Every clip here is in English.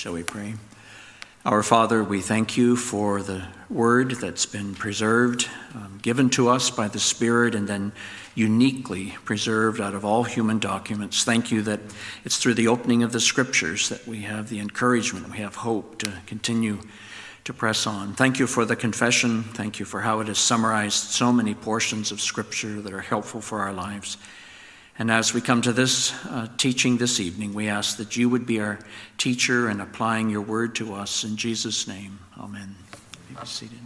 Shall we pray? Our Father, we thank you for the word that's been preserved, given to us by the Spirit, and then uniquely preserved out of all human documents. Thank you that it's through the opening of the Scriptures that we have the encouragement, we have hope to continue to press on. Thank you for the confession. Thank you for how it has summarized so many portions of Scripture that are helpful for our lives. And as we come to this teaching this evening, we ask that you would be our teacher in applying your word to us. In Jesus' name, amen. You may be seated.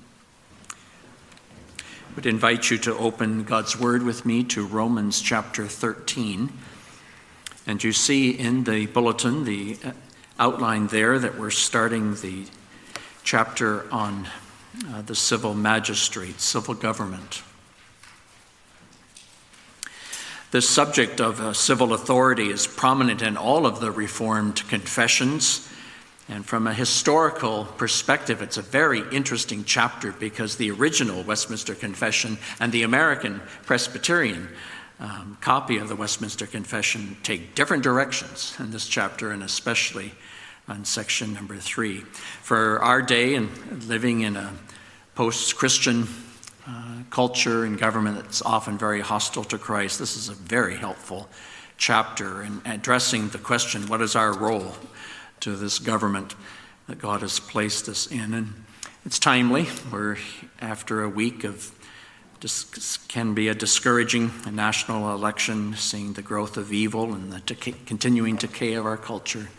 I would invite you to open God's word with me to Romans chapter 13. And you see in the bulletin the outline there that we're starting the chapter on the civil magistrate, civil government. This subject of civil authority is prominent in all of the Reformed confessions. And from a historical perspective, it's a very interesting chapter because the original Westminster Confession and the American Presbyterian copy of the Westminster Confession take different directions in this chapter, and especially on section number 3. For our day and living in a post-Christian culture and government that's often very hostile to Christ, this is a very helpful chapter in addressing the question, what is our role to this government that God has placed us in? And it's timely. We're after a week of can be a discouraging national election, seeing the growth of evil and the continuing decay of our culture.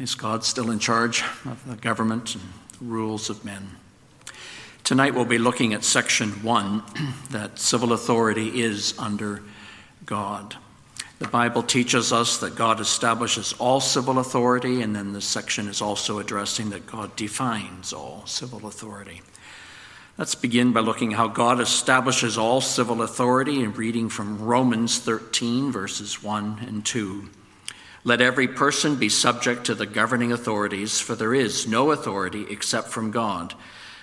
Is God still in charge of the government and the rules of men? Tonight we'll be looking at section 1, that civil authority is under God. The Bible teaches us that God establishes all civil authority, and then this section is also addressing that God defines all civil authority. Let's begin by looking how God establishes all civil authority and reading from Romans 13, verses 1 and 2. Let every person be subject to the governing authorities, for there is no authority except from God,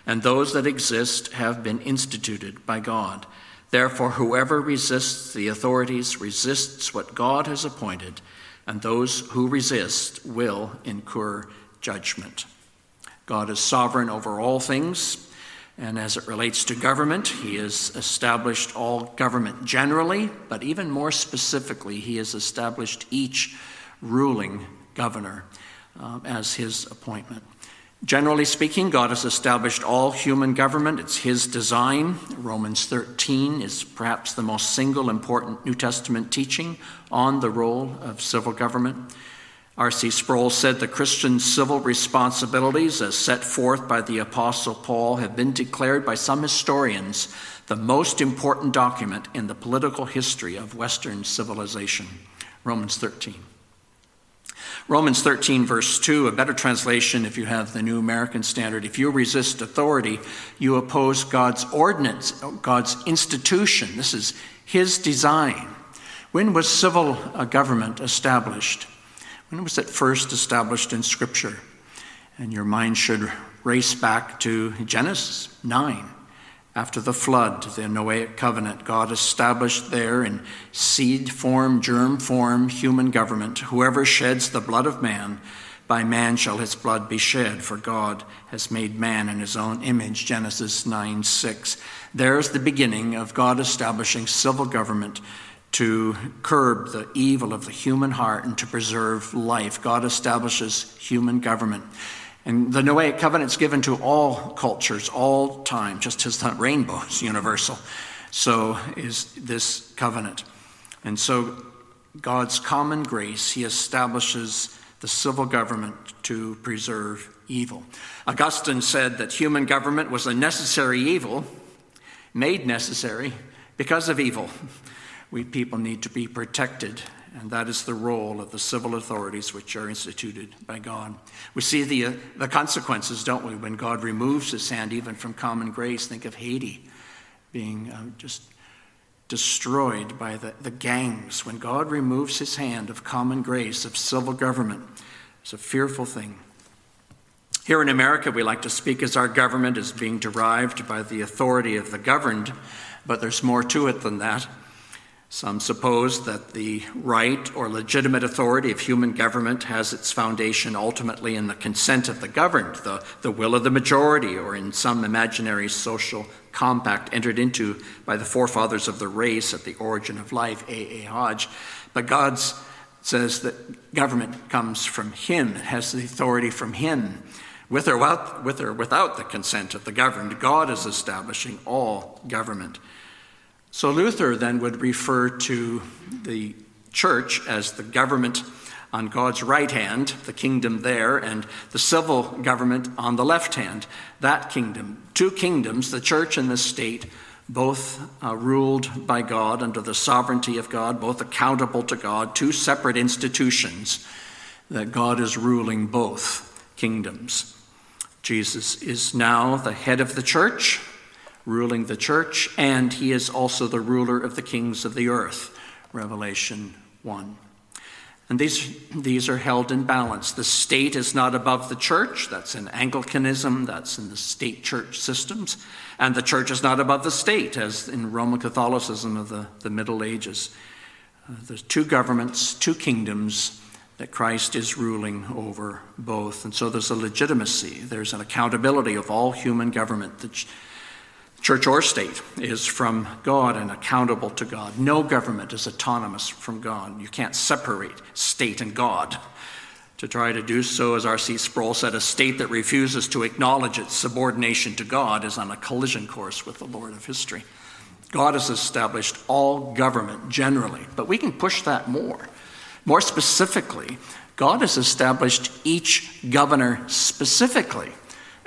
and those that exist have been instituted by God. Therefore, whoever resists the authorities resists what God has appointed, and those who resist will incur judgment. God is sovereign over all things, and as it relates to government, he has established all government generally, but even more specifically, he has established each ruling governor as his appointment. Generally speaking, God has established all human government. It's his design. Romans 13 is perhaps the most single important New Testament teaching on the role of civil government. R.C. Sproul said the Christian civil responsibilities as set forth by the Apostle Paul have been declared by some historians the most important document in the political history of Western civilization. Romans 13. Romans 13, verse 2, a better translation if you have the New American Standard. If you resist authority, you oppose God's ordinance, God's institution. This is his design. When was civil government established? When was it first established in Scripture? And your mind should race back to Genesis 9. After the flood, the Noahic covenant, God established there in seed form, germ form, human government. Whoever sheds the blood of man, by man shall his blood be shed, for God has made man in his own image. Genesis 9:6. There's the beginning of God establishing civil government to curb the evil of the human heart and to preserve life. God establishes human government. And the Noahic covenant's given to all cultures, all time, just as the rainbow is universal. So is this covenant. And so God's common grace, he establishes the civil government to preserve evil. Augustine said that human government was a necessary evil, made necessary because of evil. We people need to be protected, and that is the role of the civil authorities which are instituted by God. We see the consequences, don't we, when God removes his hand even from common grace. Think of Haiti being just destroyed by the gangs. When God removes his hand of common grace, of civil government, it's a fearful thing. Here in America, we like to speak as our government is being derived by the authority of the governed, but there's more to it than that. Some suppose that the right or legitimate authority of human government has its foundation ultimately in the consent of the governed, the will of the majority, or in some imaginary social compact entered into by the forefathers of the race at the origin of life, A.A. Hodge. But God says that government comes from him, it has the authority from him. With or without the consent of the governed, God is establishing all government. So Luther then would refer to the church as the government on God's right hand, the kingdom there, and the civil government on the left hand, that kingdom. Two kingdoms, the church and the state, both ruled by God under the sovereignty of God, both accountable to God, two separate institutions, that God is ruling both kingdoms. Jesus is now the head of the church, ruling the church, and he is also the ruler of the kings of the earth, Revelation 1. And these are held in balance. The state is not above the church. That's in Anglicanism. That's in the state church systems. And the church is not above the state, as in Roman Catholicism of the Middle Ages. There's two governments, two kingdoms that Christ is ruling over both. And so there's a legitimacy. There's an accountability of all human government. Church or state is from God and accountable to God. No government is autonomous from God. You can't separate state and God. To try to do so, as R.C. Sproul said, a state that refuses to acknowledge its subordination to God is on a collision course with the Lord of history. God has established all government generally, but we can push that more. More specifically, God has established each governor specifically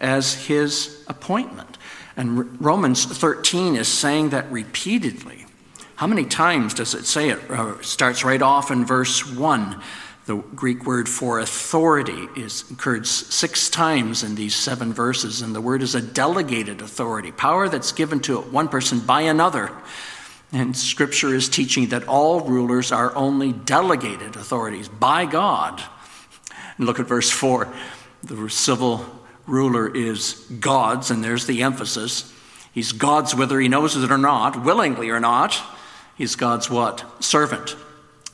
as his appointment. And Romans 13 is saying that repeatedly. How many times does it say it? It starts right off in verse 1. The Greek word for authority is occurred 6 times in these 7 verses, and the word is a delegated authority, power that's given to one person by another. And Scripture is teaching that all rulers are only delegated authorities by God. And look at verse 4. The civil ruler is God's, and there's the emphasis. He's God's whether he knows it or not, willingly or not. He's God's what? Servant.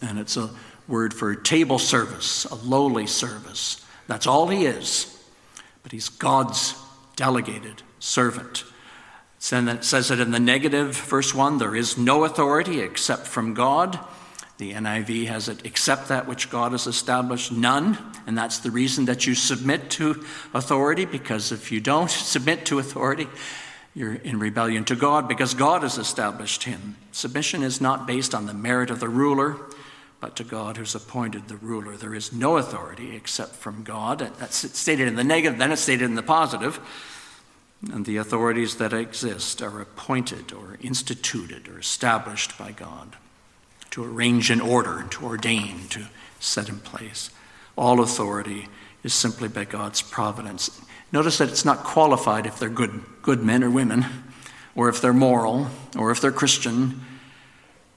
And it's a word for table service, a lowly service. That's all he is. But he's God's delegated servant. It says it in the negative, verse 1, there is no authority except from God. The NIV has it, except that which God has established, none. And that's the reason that you submit to authority, because if you don't submit to authority, you're in rebellion to God, because God has established him. Submission is not based on the merit of the ruler, but to God who's appointed the ruler. There is no authority except from God. That's stated in the negative, then it's stated in the positive. And the authorities that exist are appointed or instituted or established by God, to arrange in order, to ordain, to set in place. All authority is simply by God's providence. Notice that it's not qualified if they're good men or women, or if they're moral, or if they're Christian.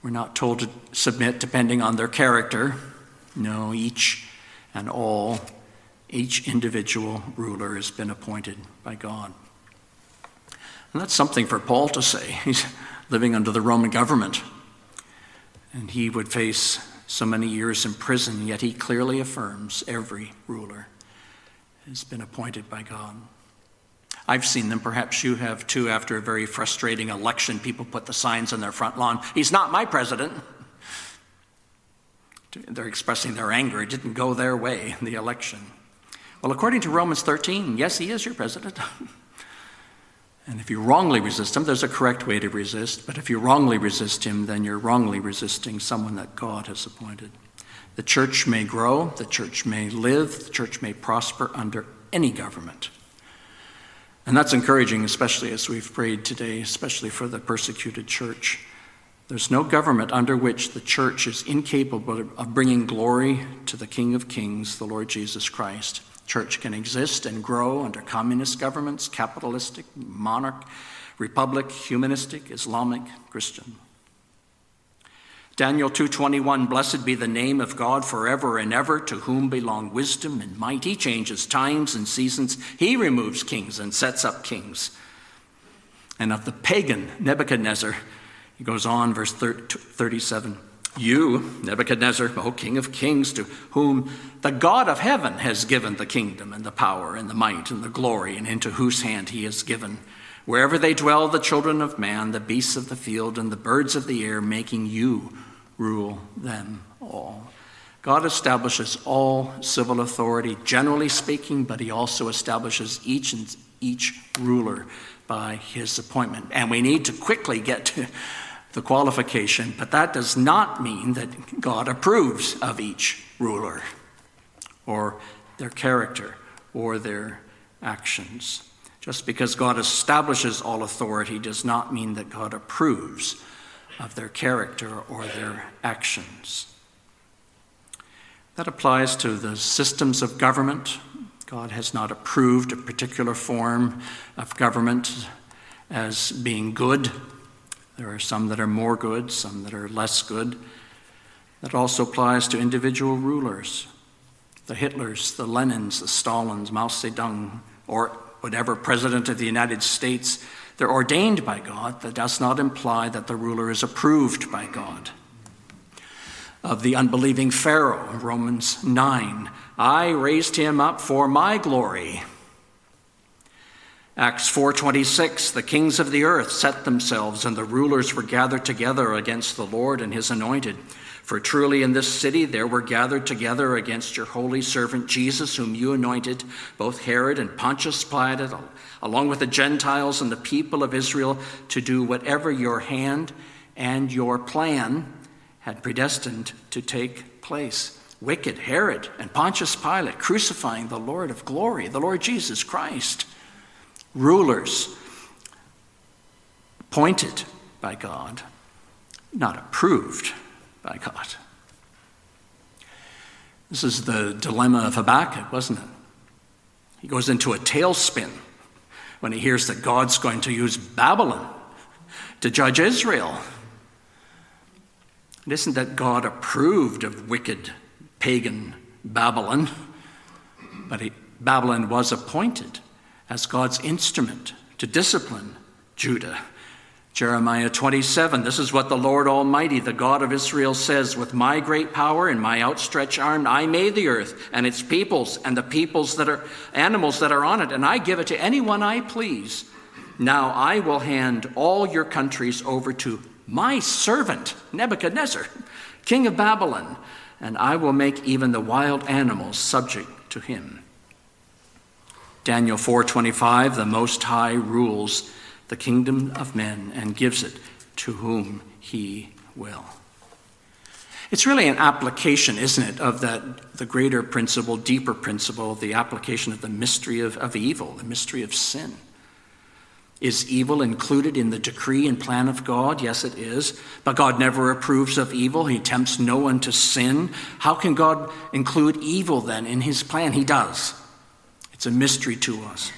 We're not told to submit depending on their character. No, each and all, each individual ruler has been appointed by God. And that's something for Paul to say. He's living under the Roman government, and he would face so many years in prison, yet he clearly affirms every ruler has been appointed by God. I've seen them, perhaps you have too, after a very frustrating election, people put the signs on their front lawn, he's not my president. They're expressing their anger, it didn't go their way in the election. Well, according to Romans 13, yes, he is your president. And if you wrongly resist him, there's a correct way to resist, but if you wrongly resist him, then you're wrongly resisting someone that God has appointed. The church may grow, the church may live, the church may prosper under any government. And that's encouraging, especially as we've prayed today, especially for the persecuted church. There's no government under which the church is incapable of bringing glory to the King of Kings, the Lord Jesus Christ. Church can exist and grow under communist governments, capitalistic, monarch, republic, humanistic, Islamic, Christian. Daniel 2:21, blessed be the name of God forever and ever, to whom belong wisdom and might. He changes times and seasons. He removes kings and sets up kings. And of the pagan Nebuchadnezzar, He goes on, verse 37. You, Nebuchadnezzar, O King of kings, to whom the God of heaven has given the kingdom and the power and the might and the glory, and into whose hand he has given. Wherever they dwell, the children of man, the beasts of the field, and the birds of the air, making you rule them all. God establishes all civil authority, generally speaking, but he also establishes each and each ruler by his appointment. And we need to quickly get to the qualification, but that does not mean that God approves of each ruler or their character or their actions. Just because God establishes all authority does not mean that God approves of their character or their actions. That applies to the systems of government. God has not approved a particular form of government as being good. There are some that are more good, some that are less good. That also applies to individual rulers. The Hitlers, the Lenins, the Stalins, Mao Zedong, or whatever president of the United States, they're ordained by God. That does not imply that the ruler is approved by God. Of the unbelieving Pharaoh, Romans 9, I raised him up for my glory. Acts 4:26, the kings of the earth set themselves, and the rulers were gathered together against the Lord and his anointed. For truly in this city there were gathered together against your holy servant Jesus, whom you anointed, both Herod and Pontius Pilate, along with the Gentiles and the people of Israel, to do whatever your hand and your plan had predestined to take place. Wicked Herod and Pontius Pilate crucifying the Lord of glory, the Lord Jesus Christ. Rulers appointed by God, not approved by God. This is the dilemma of Habakkuk, wasn't it? He goes into a tailspin when he hears that God's going to use Babylon to judge Israel. It isn't that God approved of wicked pagan Babylon, but Babylon was appointed as God's instrument to discipline Judah. Jeremiah 27, this is what the Lord Almighty, the God of Israel, says, with my great power and my outstretched arm, I made the earth and its peoples and the peoples that are animals that are on it, and I give it to anyone I please. Now I will hand all your countries over to my servant, Nebuchadnezzar, king of Babylon, and I will make even the wild animals subject to him. Daniel 4:25, the Most High rules the kingdom of men and gives it to whom he will. It's really an application, isn't it, of that the greater principle, deeper principle, the application of the mystery of evil, the mystery of sin. Is evil included in the decree and plan of God? Yes, it is. But God never approves of evil. He tempts no one to sin. How can God include evil then in his plan? He does. It's a mystery to us,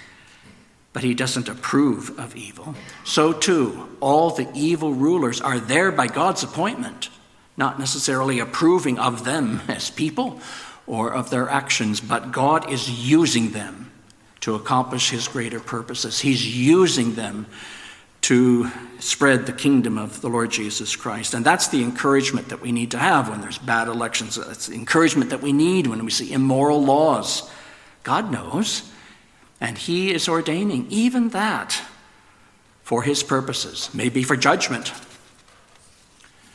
but he doesn't approve of evil. So too, all the evil rulers are there by God's appointment, not necessarily approving of them as people or of their actions, but God is using them to accomplish his greater purposes. He's using them to spread the kingdom of the Lord Jesus Christ. And that's the encouragement that we need to have when there's bad elections. That's the encouragement that we need when we see immoral laws. God knows, and he is ordaining even that for his purposes, maybe for judgment,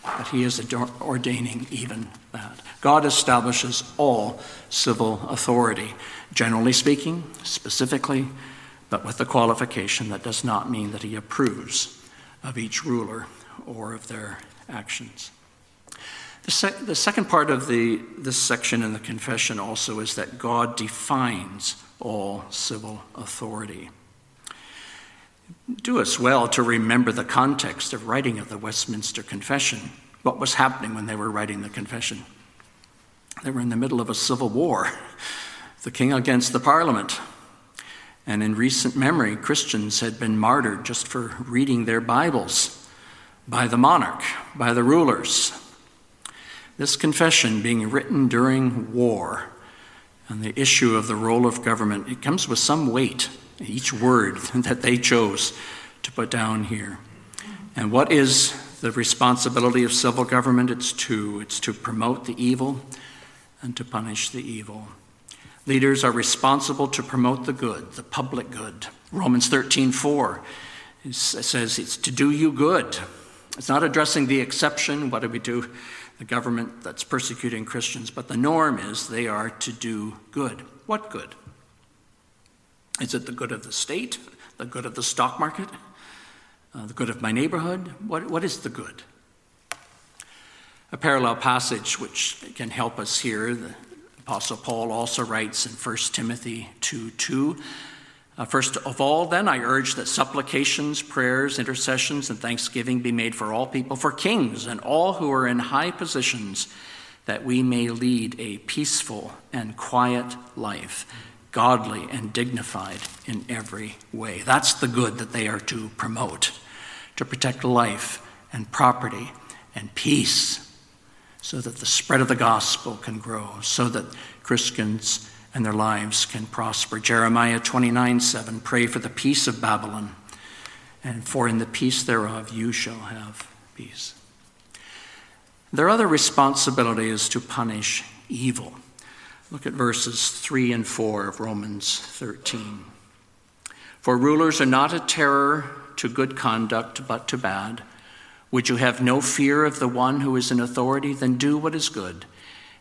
but he is ordaining even that. God establishes all civil authority, generally speaking, specifically, but with the qualification that does not mean that he approves of each ruler or of their actions. The second part of this section in the confession also is that God defines all civil authority. Do us well to remember the context of writing of the Westminster Confession. What was happening when they were writing the confession? They were in the middle of a civil war, the king against the parliament. And in recent memory, Christians had been martyred just for reading their Bibles by the monarch, by the rulers. This confession being written during war and the issue of the role of government, it comes with some weight, each word that they chose to put down here. And what is the responsibility of civil government, it's to promote the evil and to punish the evil. Leaders are responsible to promote the good, the public good. Romans 13:4 says it's to do you good. It's not addressing the exception, what do we do, the government that's persecuting Christians, but the norm is they are to do good. What good? Is it the good of the state, the good of the stock market, the good of my neighborhood? What is the good? A parallel passage which can help us here, the Apostle Paul also writes in 1 Timothy 2:2, first of all, then, I urge that supplications, prayers, intercessions, and thanksgiving be made for all people, for kings and all who are in high positions, that we may lead a peaceful and quiet life, godly and dignified in every way. That's the good that they are to promote, to protect life and property and peace, so that the spread of the gospel can grow, so that Christians and their lives can prosper. Jeremiah 29:7, pray for the peace of Babylon, and for in the peace thereof you shall have peace. Their other responsibility is to punish evil. Look at verses 3 and 4 of Romans 13. For rulers are not a terror to good conduct, but to bad. Would you have no fear of the one who is in authority? Then do what is good,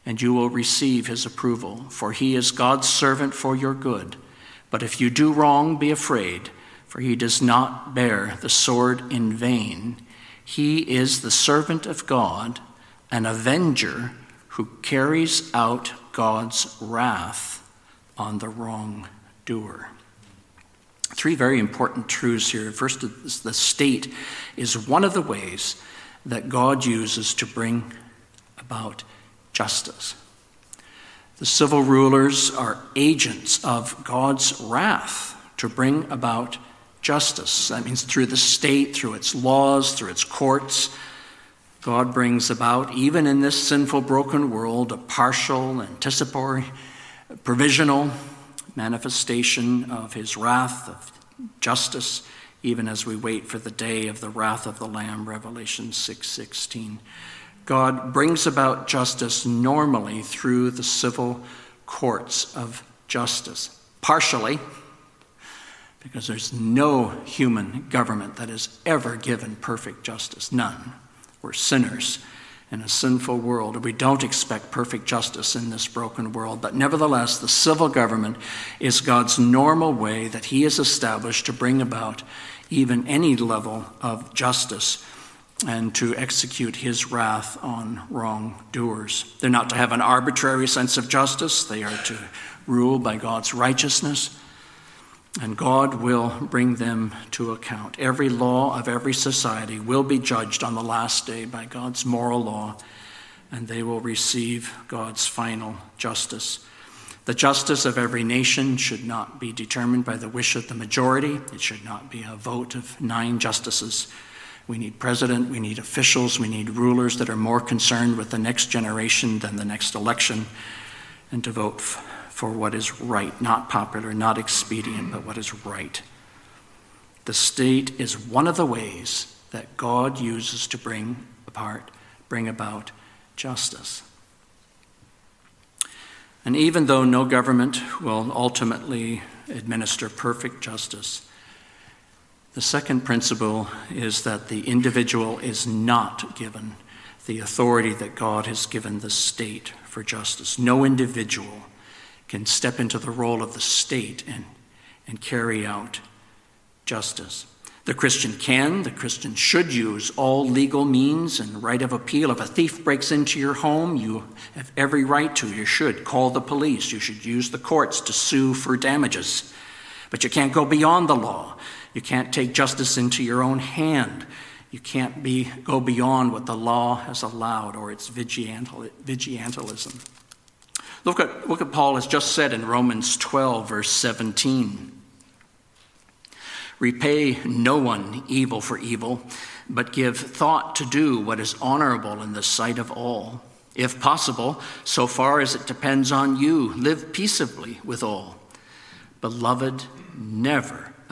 and you will receive his approval, for he is God's servant for your good. But if you do wrong, be afraid, for he does not bear the sword in vain. He is the servant of God, an avenger who carries out God's wrath on the wrongdoer. Three very important truths here. First, the state is one of the ways that God uses to bring about justice. The civil rulers are agents of God's wrath to bring about justice. That means through the state, through its laws, through its courts, God brings about, even in this sinful, broken world, a partial, anticipatory, provisional manifestation of his wrath, of justice, even as we wait for the day of the wrath of the Lamb, Revelation 6:16. God brings about justice normally through the civil courts of justice, partially, because there's no human government that has ever given perfect justice, none. We're sinners in a sinful world. We don't expect perfect justice in this broken world, but nevertheless, the civil government is God's normal way that he has established to bring about even any level of justice and to execute his wrath on wrongdoers. They're not to have an arbitrary sense of justice. They are to rule by God's righteousness, and God will bring them to account. Every law of every society will be judged on the last day by God's moral law, and they will receive God's final justice. The justice of every nation should not be determined by the wish of the majority. It should not be a vote of 9 justices. We need president, we need officials, we need rulers that are more concerned with the next generation than the next election, and to vote for what is right, not popular, not expedient, but what is right. The state is one of the ways that God uses to bring about justice. And even though no government will ultimately administer perfect justice, the second principle is that the individual is not given the authority that God has given the state for justice. No individual can step into the role of the state and carry out justice. The Christian should use all legal means and right of appeal. If a thief breaks into your home, you have every right to. You should call the police. You should use the courts to sue for damages. But you can't go beyond the law. You can't take justice into your own hand. You can't go beyond what the law has allowed or its vigilantism. Look at Paul has just said in Romans 12, verse 17. Repay no one evil for evil, but give thought to do what is honorable in the sight of all. If possible, so far as it depends on you, live peaceably with all. Beloved, never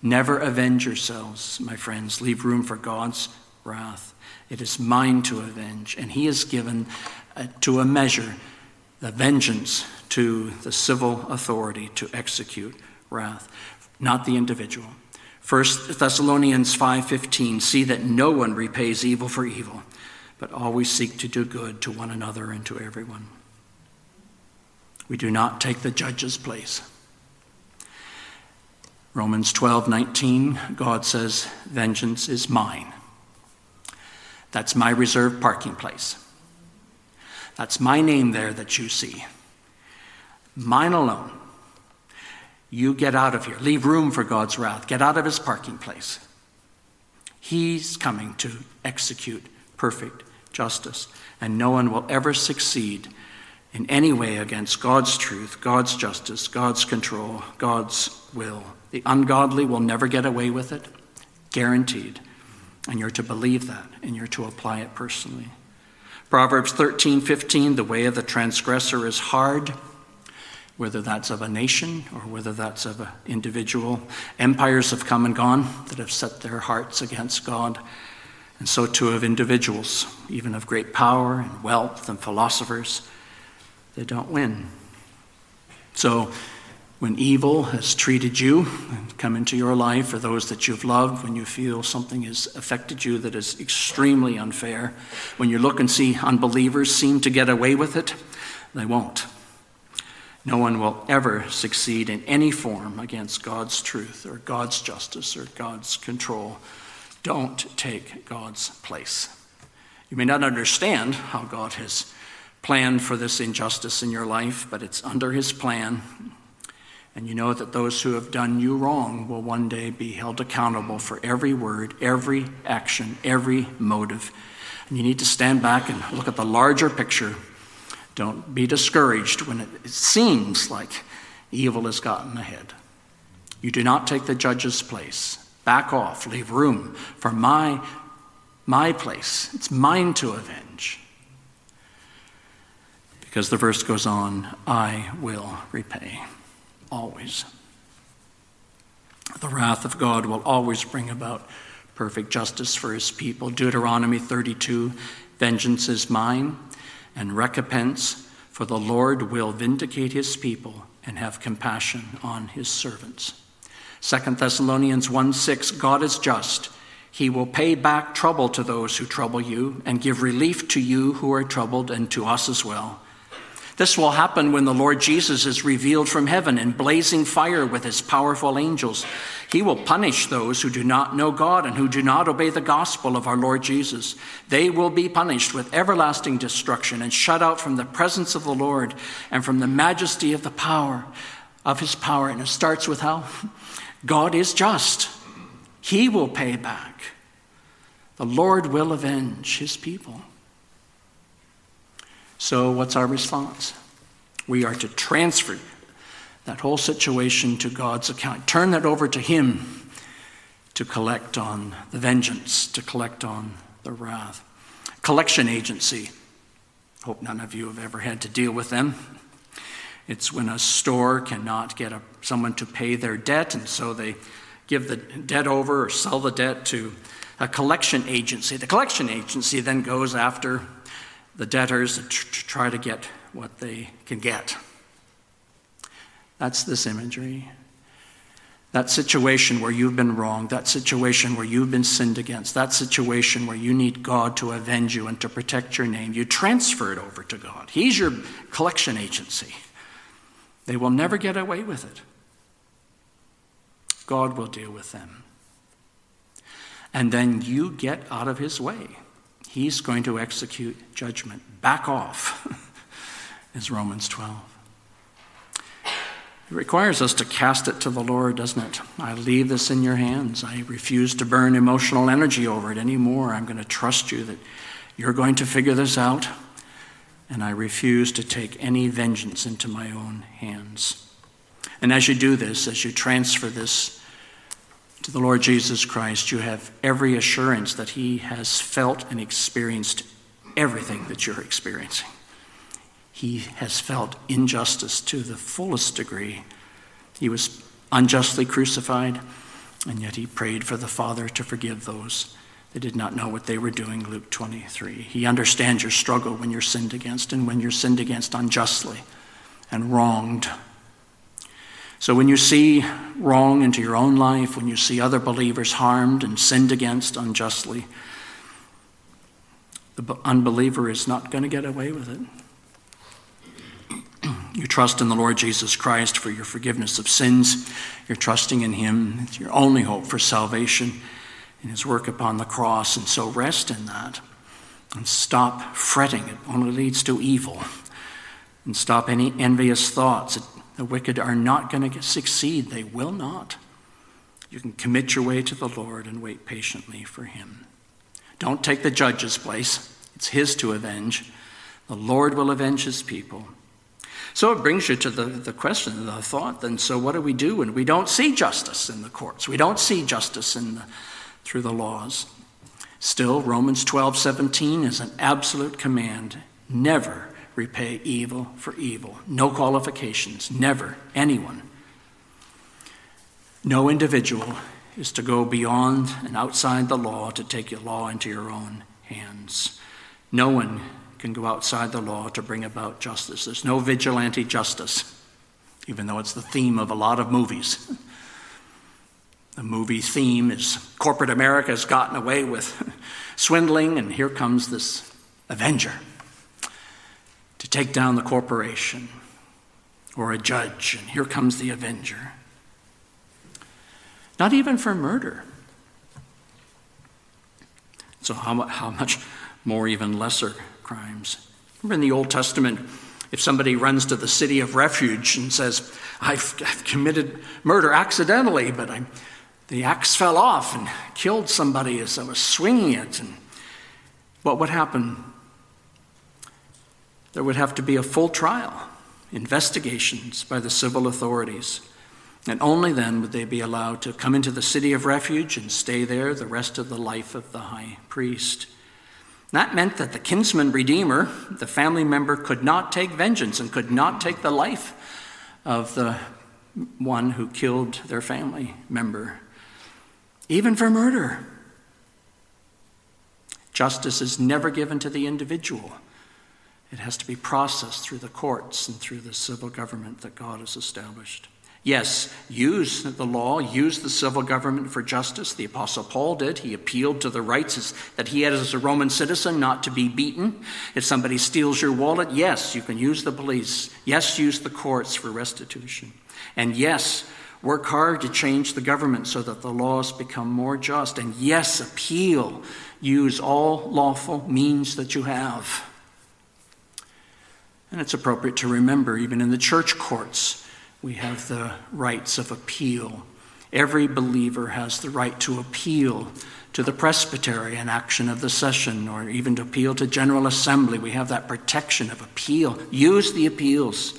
Never avenge yourselves, my friends. Leave room for God's wrath. It is mine to avenge, and he has given to a measure the vengeance to the civil authority to execute wrath, not the individual. 1 Thessalonians 5:15, see that no one repays evil for evil, but always seek to do good to one another and to everyone. We do not take the judge's place. Romans 12:19, God says, vengeance is mine. That's my reserved parking place. That's my name there that you see. Mine alone. You get out of here. Leave room for God's wrath. Get out of his parking place. He's coming to execute perfect justice, and no one will ever succeed in any way against God's truth, God's justice, God's control, God's will. The ungodly will never get away with it, guaranteed. And you're to believe that, and you're to apply it personally. Proverbs 13:15, the way of the transgressor is hard, whether that's of a nation or whether that's of an individual. Empires have come and gone that have set their hearts against God, and so too of individuals, even of great power and wealth and philosophers. They don't win. So when evil has treated you and come into your life, or those that you've loved, when you feel something has affected you that is extremely unfair, when you look and see unbelievers seem to get away with it, they won't. No one will ever succeed in any form against God's truth or God's justice or God's control. Don't take God's place. You may not understand how God has planned for this injustice in your life, but it's under his plan. And you know that those who have done you wrong will one day be held accountable for every word, every action, every motive. And you need to stand back and look at the larger picture. Don't be discouraged when it seems like evil has gotten ahead. You do not take the judge's place. Back off. Leave room for my place. It's mine to avenge. Because the verse goes on, I will repay. Always. The wrath of God will always bring about perfect justice for his people. Deuteronomy 32, vengeance is mine, and recompense, for the Lord will vindicate his people and have compassion on his servants. 2 Thessalonians 1:6, God is just. He will pay back trouble to those who trouble you and give relief to you who are troubled and to us as well. This will happen when the Lord Jesus is revealed from heaven in blazing fire with his powerful angels. He will punish those who do not know God and who do not obey the gospel of our Lord Jesus. They will be punished with everlasting destruction and shut out from the presence of the Lord and from the majesty of the power of his power. And it starts with how God is just. He will pay back. The Lord will avenge his people. So what's our response? We are to transfer that whole situation to God's account. Turn that over to him to collect on the vengeance, to collect on the wrath. Collection agency. Hope none of you have ever had to deal with them. It's when a store cannot get someone to pay their debt, and so they give the debt over or sell the debt to a collection agency. The collection agency then goes after the debtors to try to get what they can get. That's this imagery. That situation where you've been wronged, that situation where you've been sinned against, that situation where you need God to avenge you and to protect your name, you transfer it over to God. He's your collection agency. They will never get away with it. God will deal with them. And then you get out of his way. He's going to execute judgment. Back off, is Romans 12. It requires us to cast it to the Lord, doesn't it? I leave this in your hands. I refuse to burn emotional energy over it anymore. I'm going to trust you that you're going to figure this out. and I refuse to take any vengeance into my own hands. And as you do this, as you transfer this to the Lord Jesus Christ, you have every assurance that he has felt and experienced everything that you're experiencing. He has felt injustice to the fullest degree. He was unjustly crucified, and yet he prayed for the Father to forgive those that did not know what they were doing, Luke 23. He understands your struggle when you're sinned against, and when you're sinned against unjustly and wronged. So when you see wrong into your own life, when you see other believers harmed and sinned against unjustly, the unbeliever is not going to get away with it. You trust in the Lord Jesus Christ for your forgiveness of sins. You're trusting in him. It's your only hope for salvation in his work upon the cross. And so rest in that and stop fretting. It only leads to evil. And stop any envious thoughts. The wicked are not going to succeed. They will not. You can commit your way to the Lord and wait patiently for him. Don't take the judge's place. It's his to avenge. The Lord will avenge his people. So it brings you to the question, the thought, then, so what do we do when we don't see justice in the courts? We don't see justice through the laws. Still, Romans 12:17 is an absolute command. Never repay evil for evil. No qualifications. Never. Anyone. No individual is to go beyond and outside the law to take your law into your own hands. No one can go outside the law to bring about justice. There's no vigilante justice, even though it's the theme of a lot of movies. The movie theme is corporate America has gotten away with swindling, and here comes this avenger to take down the corporation or a judge, and here comes the avenger. Not even for murder. So how much more even lesser crimes? Remember in the Old Testament, if somebody runs to the city of refuge and says, I've committed murder accidentally, but the axe fell off and killed somebody as I was swinging it, and what would happen? There would have to be a full trial, investigations by the civil authorities, and only then would they be allowed to come into the city of refuge and stay there the rest of the life of the high priest. That meant that the kinsman redeemer, the family member, could not take vengeance and could not take the life of the one who killed their family member, even for murder. Justice is never given to the individual. It has to be processed through the courts and through the civil government that God has established. Yes, use the law, use the civil government for justice. The Apostle Paul did. He appealed to the rights that he had as a Roman citizen not to be beaten. If somebody steals your wallet, yes, you can use the police. Yes, use the courts for restitution. And yes, work hard to change the government so that the laws become more just. And yes, appeal. Use all lawful means that you have. And it's appropriate to remember, even in the church courts, we have the rights of appeal. Every believer has the right to appeal to the presbytery, an action of the session, or even to appeal to General Assembly. We have that protection of appeal. Use the appeals.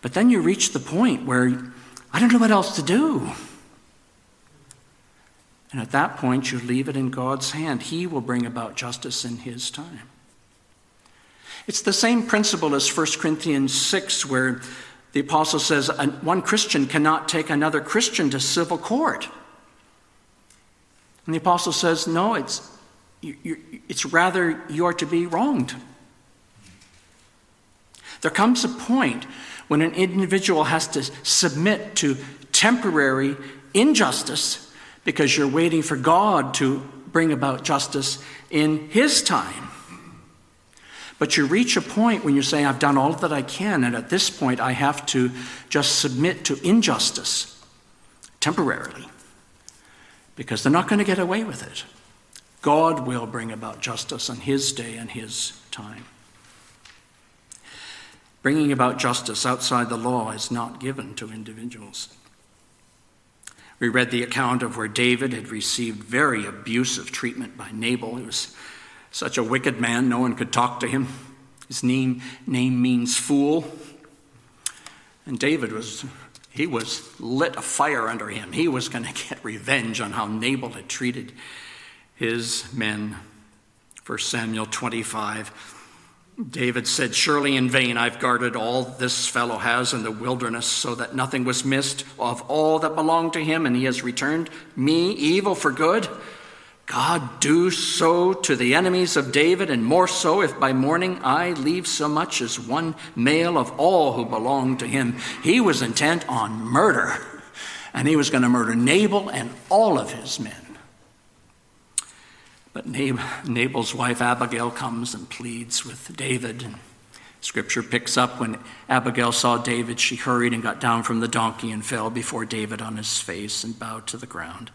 But then you reach the point where, I don't know what else to do. And at that point, you leave it in God's hand. He will bring about justice in his time. It's the same principle as 1 Corinthians 6, where the apostle says, one Christian cannot take another Christian to civil court. And the apostle says, no, it's rather you are to be wronged. There comes a point when an individual has to submit to temporary injustice because you're waiting for God to bring about justice in his time. But you reach a point when you say, I've done all that I can, and at this point I have to just submit to injustice temporarily because they're not going to get away with it. God will bring about justice on his day and his time. Bringing about justice outside the law is not given to individuals. We read the account of where David had received very abusive treatment by Nabal. He was such a wicked man, no one could talk to him. His name means fool. And David was lit a fire under him. He was going to get revenge on how Nabal had treated his men. 1 Samuel 25, David said, "Surely in vain I've guarded all this fellow has in the wilderness so that nothing was missed of all that belonged to him, and he has returned me evil for good. God do so to the enemies of David, and more so if by morning I leave so much as one male of all who belong to him." He was intent on murder, and he was going to murder Nabal and all of his men. But Nabal's wife Abigail comes and pleads with David. And Scripture picks up when Abigail saw David, she hurried and got down from the donkey and fell before David on his face and bowed to the ground.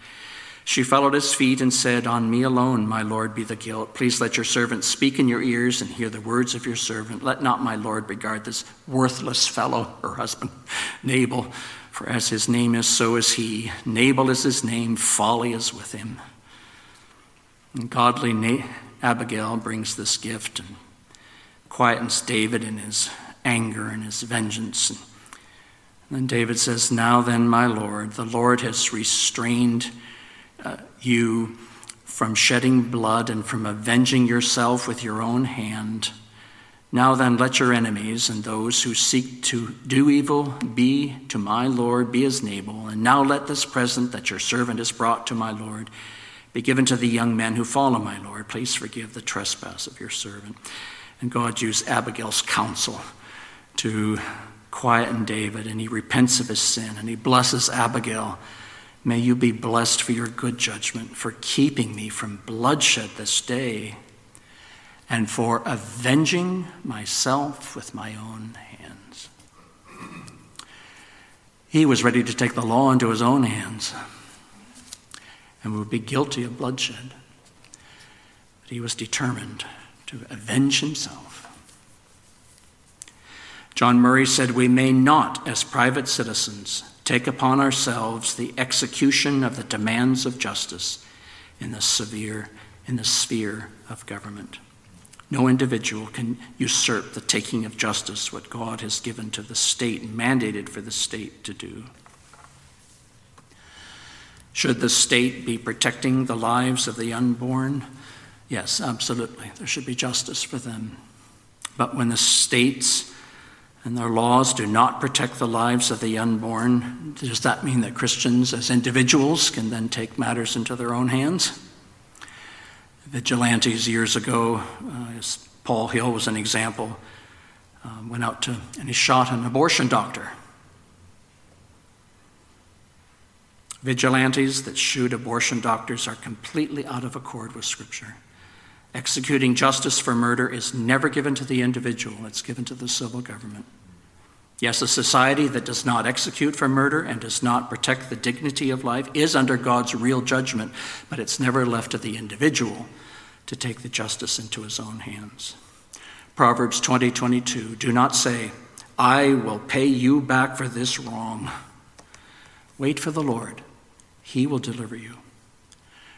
She fell at his feet and said, "On me alone, my Lord, be the guilt. Please let your servant speak in your ears and hear the words of your servant. Let not my Lord regard this worthless fellow," her husband, Nabal, "for as his name is, so is he. Nabal is his name, folly is with him." And godly Abigail brings this gift and quietens David in his anger and his vengeance. And then David says, "Now then, my Lord, the Lord has restrained you from shedding blood and from avenging yourself with your own hand. Now then, let your enemies and those who seek to do evil be to my Lord, be as Nabal. And now let this present that your servant has brought to my Lord be given to the young men who follow my Lord. Please forgive the trespass of your servant." And God used Abigail's counsel to quieten David, and he repents of his sin, and he blesses Abigail. "May you be blessed for your good judgment, for keeping me from bloodshed this day, and for avenging myself with my own hands." He was ready to take the law into his own hands and would be guilty of bloodshed. But he was determined to avenge himself. John Murray said, "We may not, as private citizens, take upon ourselves the execution of the demands of justice in the sphere of government. No individual can usurp the taking of justice, what God has given to the state and mandated for the state to do. Should the state be protecting the lives of the unborn? Yes, absolutely. There should be justice for them. But when the states and their laws do not protect the lives of the unborn, does that mean that Christians as individuals can then take matters into their own hands? Vigilantes years ago, as Paul Hill was an example, went out to and he shot an abortion doctor. Vigilantes that shoot abortion doctors are completely out of accord with Scripture. Executing justice for murder is never given to the individual. It's given to the civil government. Yes, a society that does not execute for murder and does not protect the dignity of life is under God's real judgment, but it's never left to the individual to take the justice into his own hands. Proverbs 20:22, do not say, "I will pay you back for this wrong." Wait for the Lord. He will deliver you.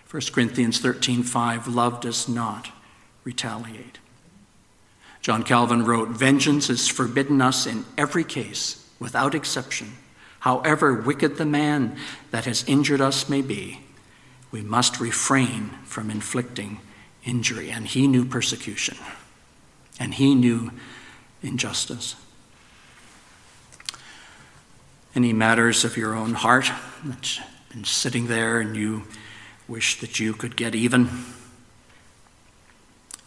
1 Corinthians 13:5, love does not retaliate. John Calvin wrote, "Vengeance is forbidden us in every case, without exception. However wicked the man that has injured us may be, we must refrain from inflicting injury." And he knew persecution, and he knew injustice. Any matters of your own heart that's been sitting there and you wish that you could get even.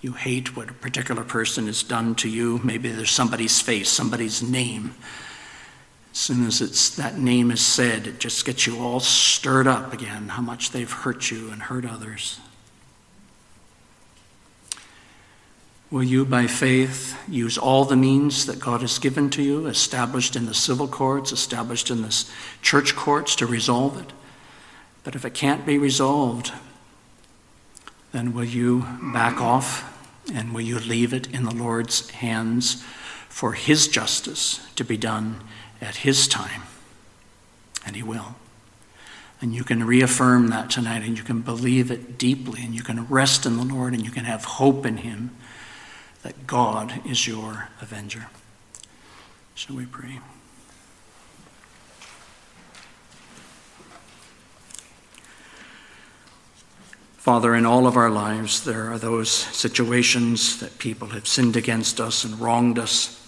You hate what a particular person has done to you. Maybe there's somebody's face, somebody's name. As soon as that name is said, it just gets you all stirred up again, how much they've hurt you and hurt others. Will you, by faith, use all the means that God has given to you, established in the civil courts, established in the church courts, to resolve it? But if it can't be resolved, then will you back off and will you leave it in the Lord's hands for his justice to be done at his time? And he will. And you can reaffirm that tonight, and you can believe it deeply, and you can rest in the Lord, and you can have hope in him that God is your avenger. Shall we pray? Father, in all of our lives, there are those situations that people have sinned against us and wronged us.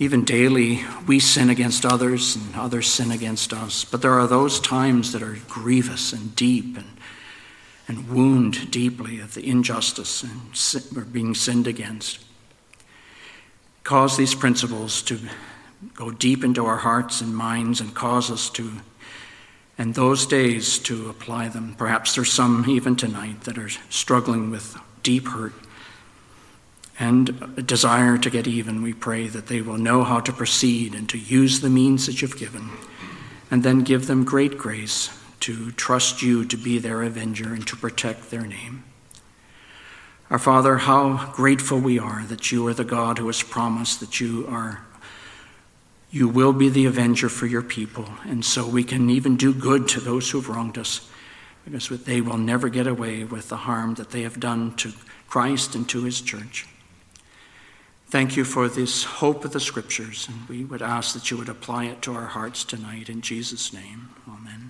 Even daily, we sin against others and others sin against us. But there are those times that are grievous and deep and wound deeply of the injustice and being sinned against. Cause these principles to go deep into our hearts and minds and cause us to, in those days, to apply them. Perhaps there's some even tonight that are struggling with deep hurt and a desire to get even. We pray that they will know how to proceed and to use the means that you've given, and then give them great grace to trust you to be their avenger and to protect their name. Our Father, how grateful we are that you are the God who has promised that you will be the avenger for your people, and so we can even do good to those who have wronged us, because they will never get away with the harm that they have done to Christ and to his church. Thank you for this hope of the Scriptures, and we would ask that you would apply it to our hearts tonight. In Jesus' name, amen.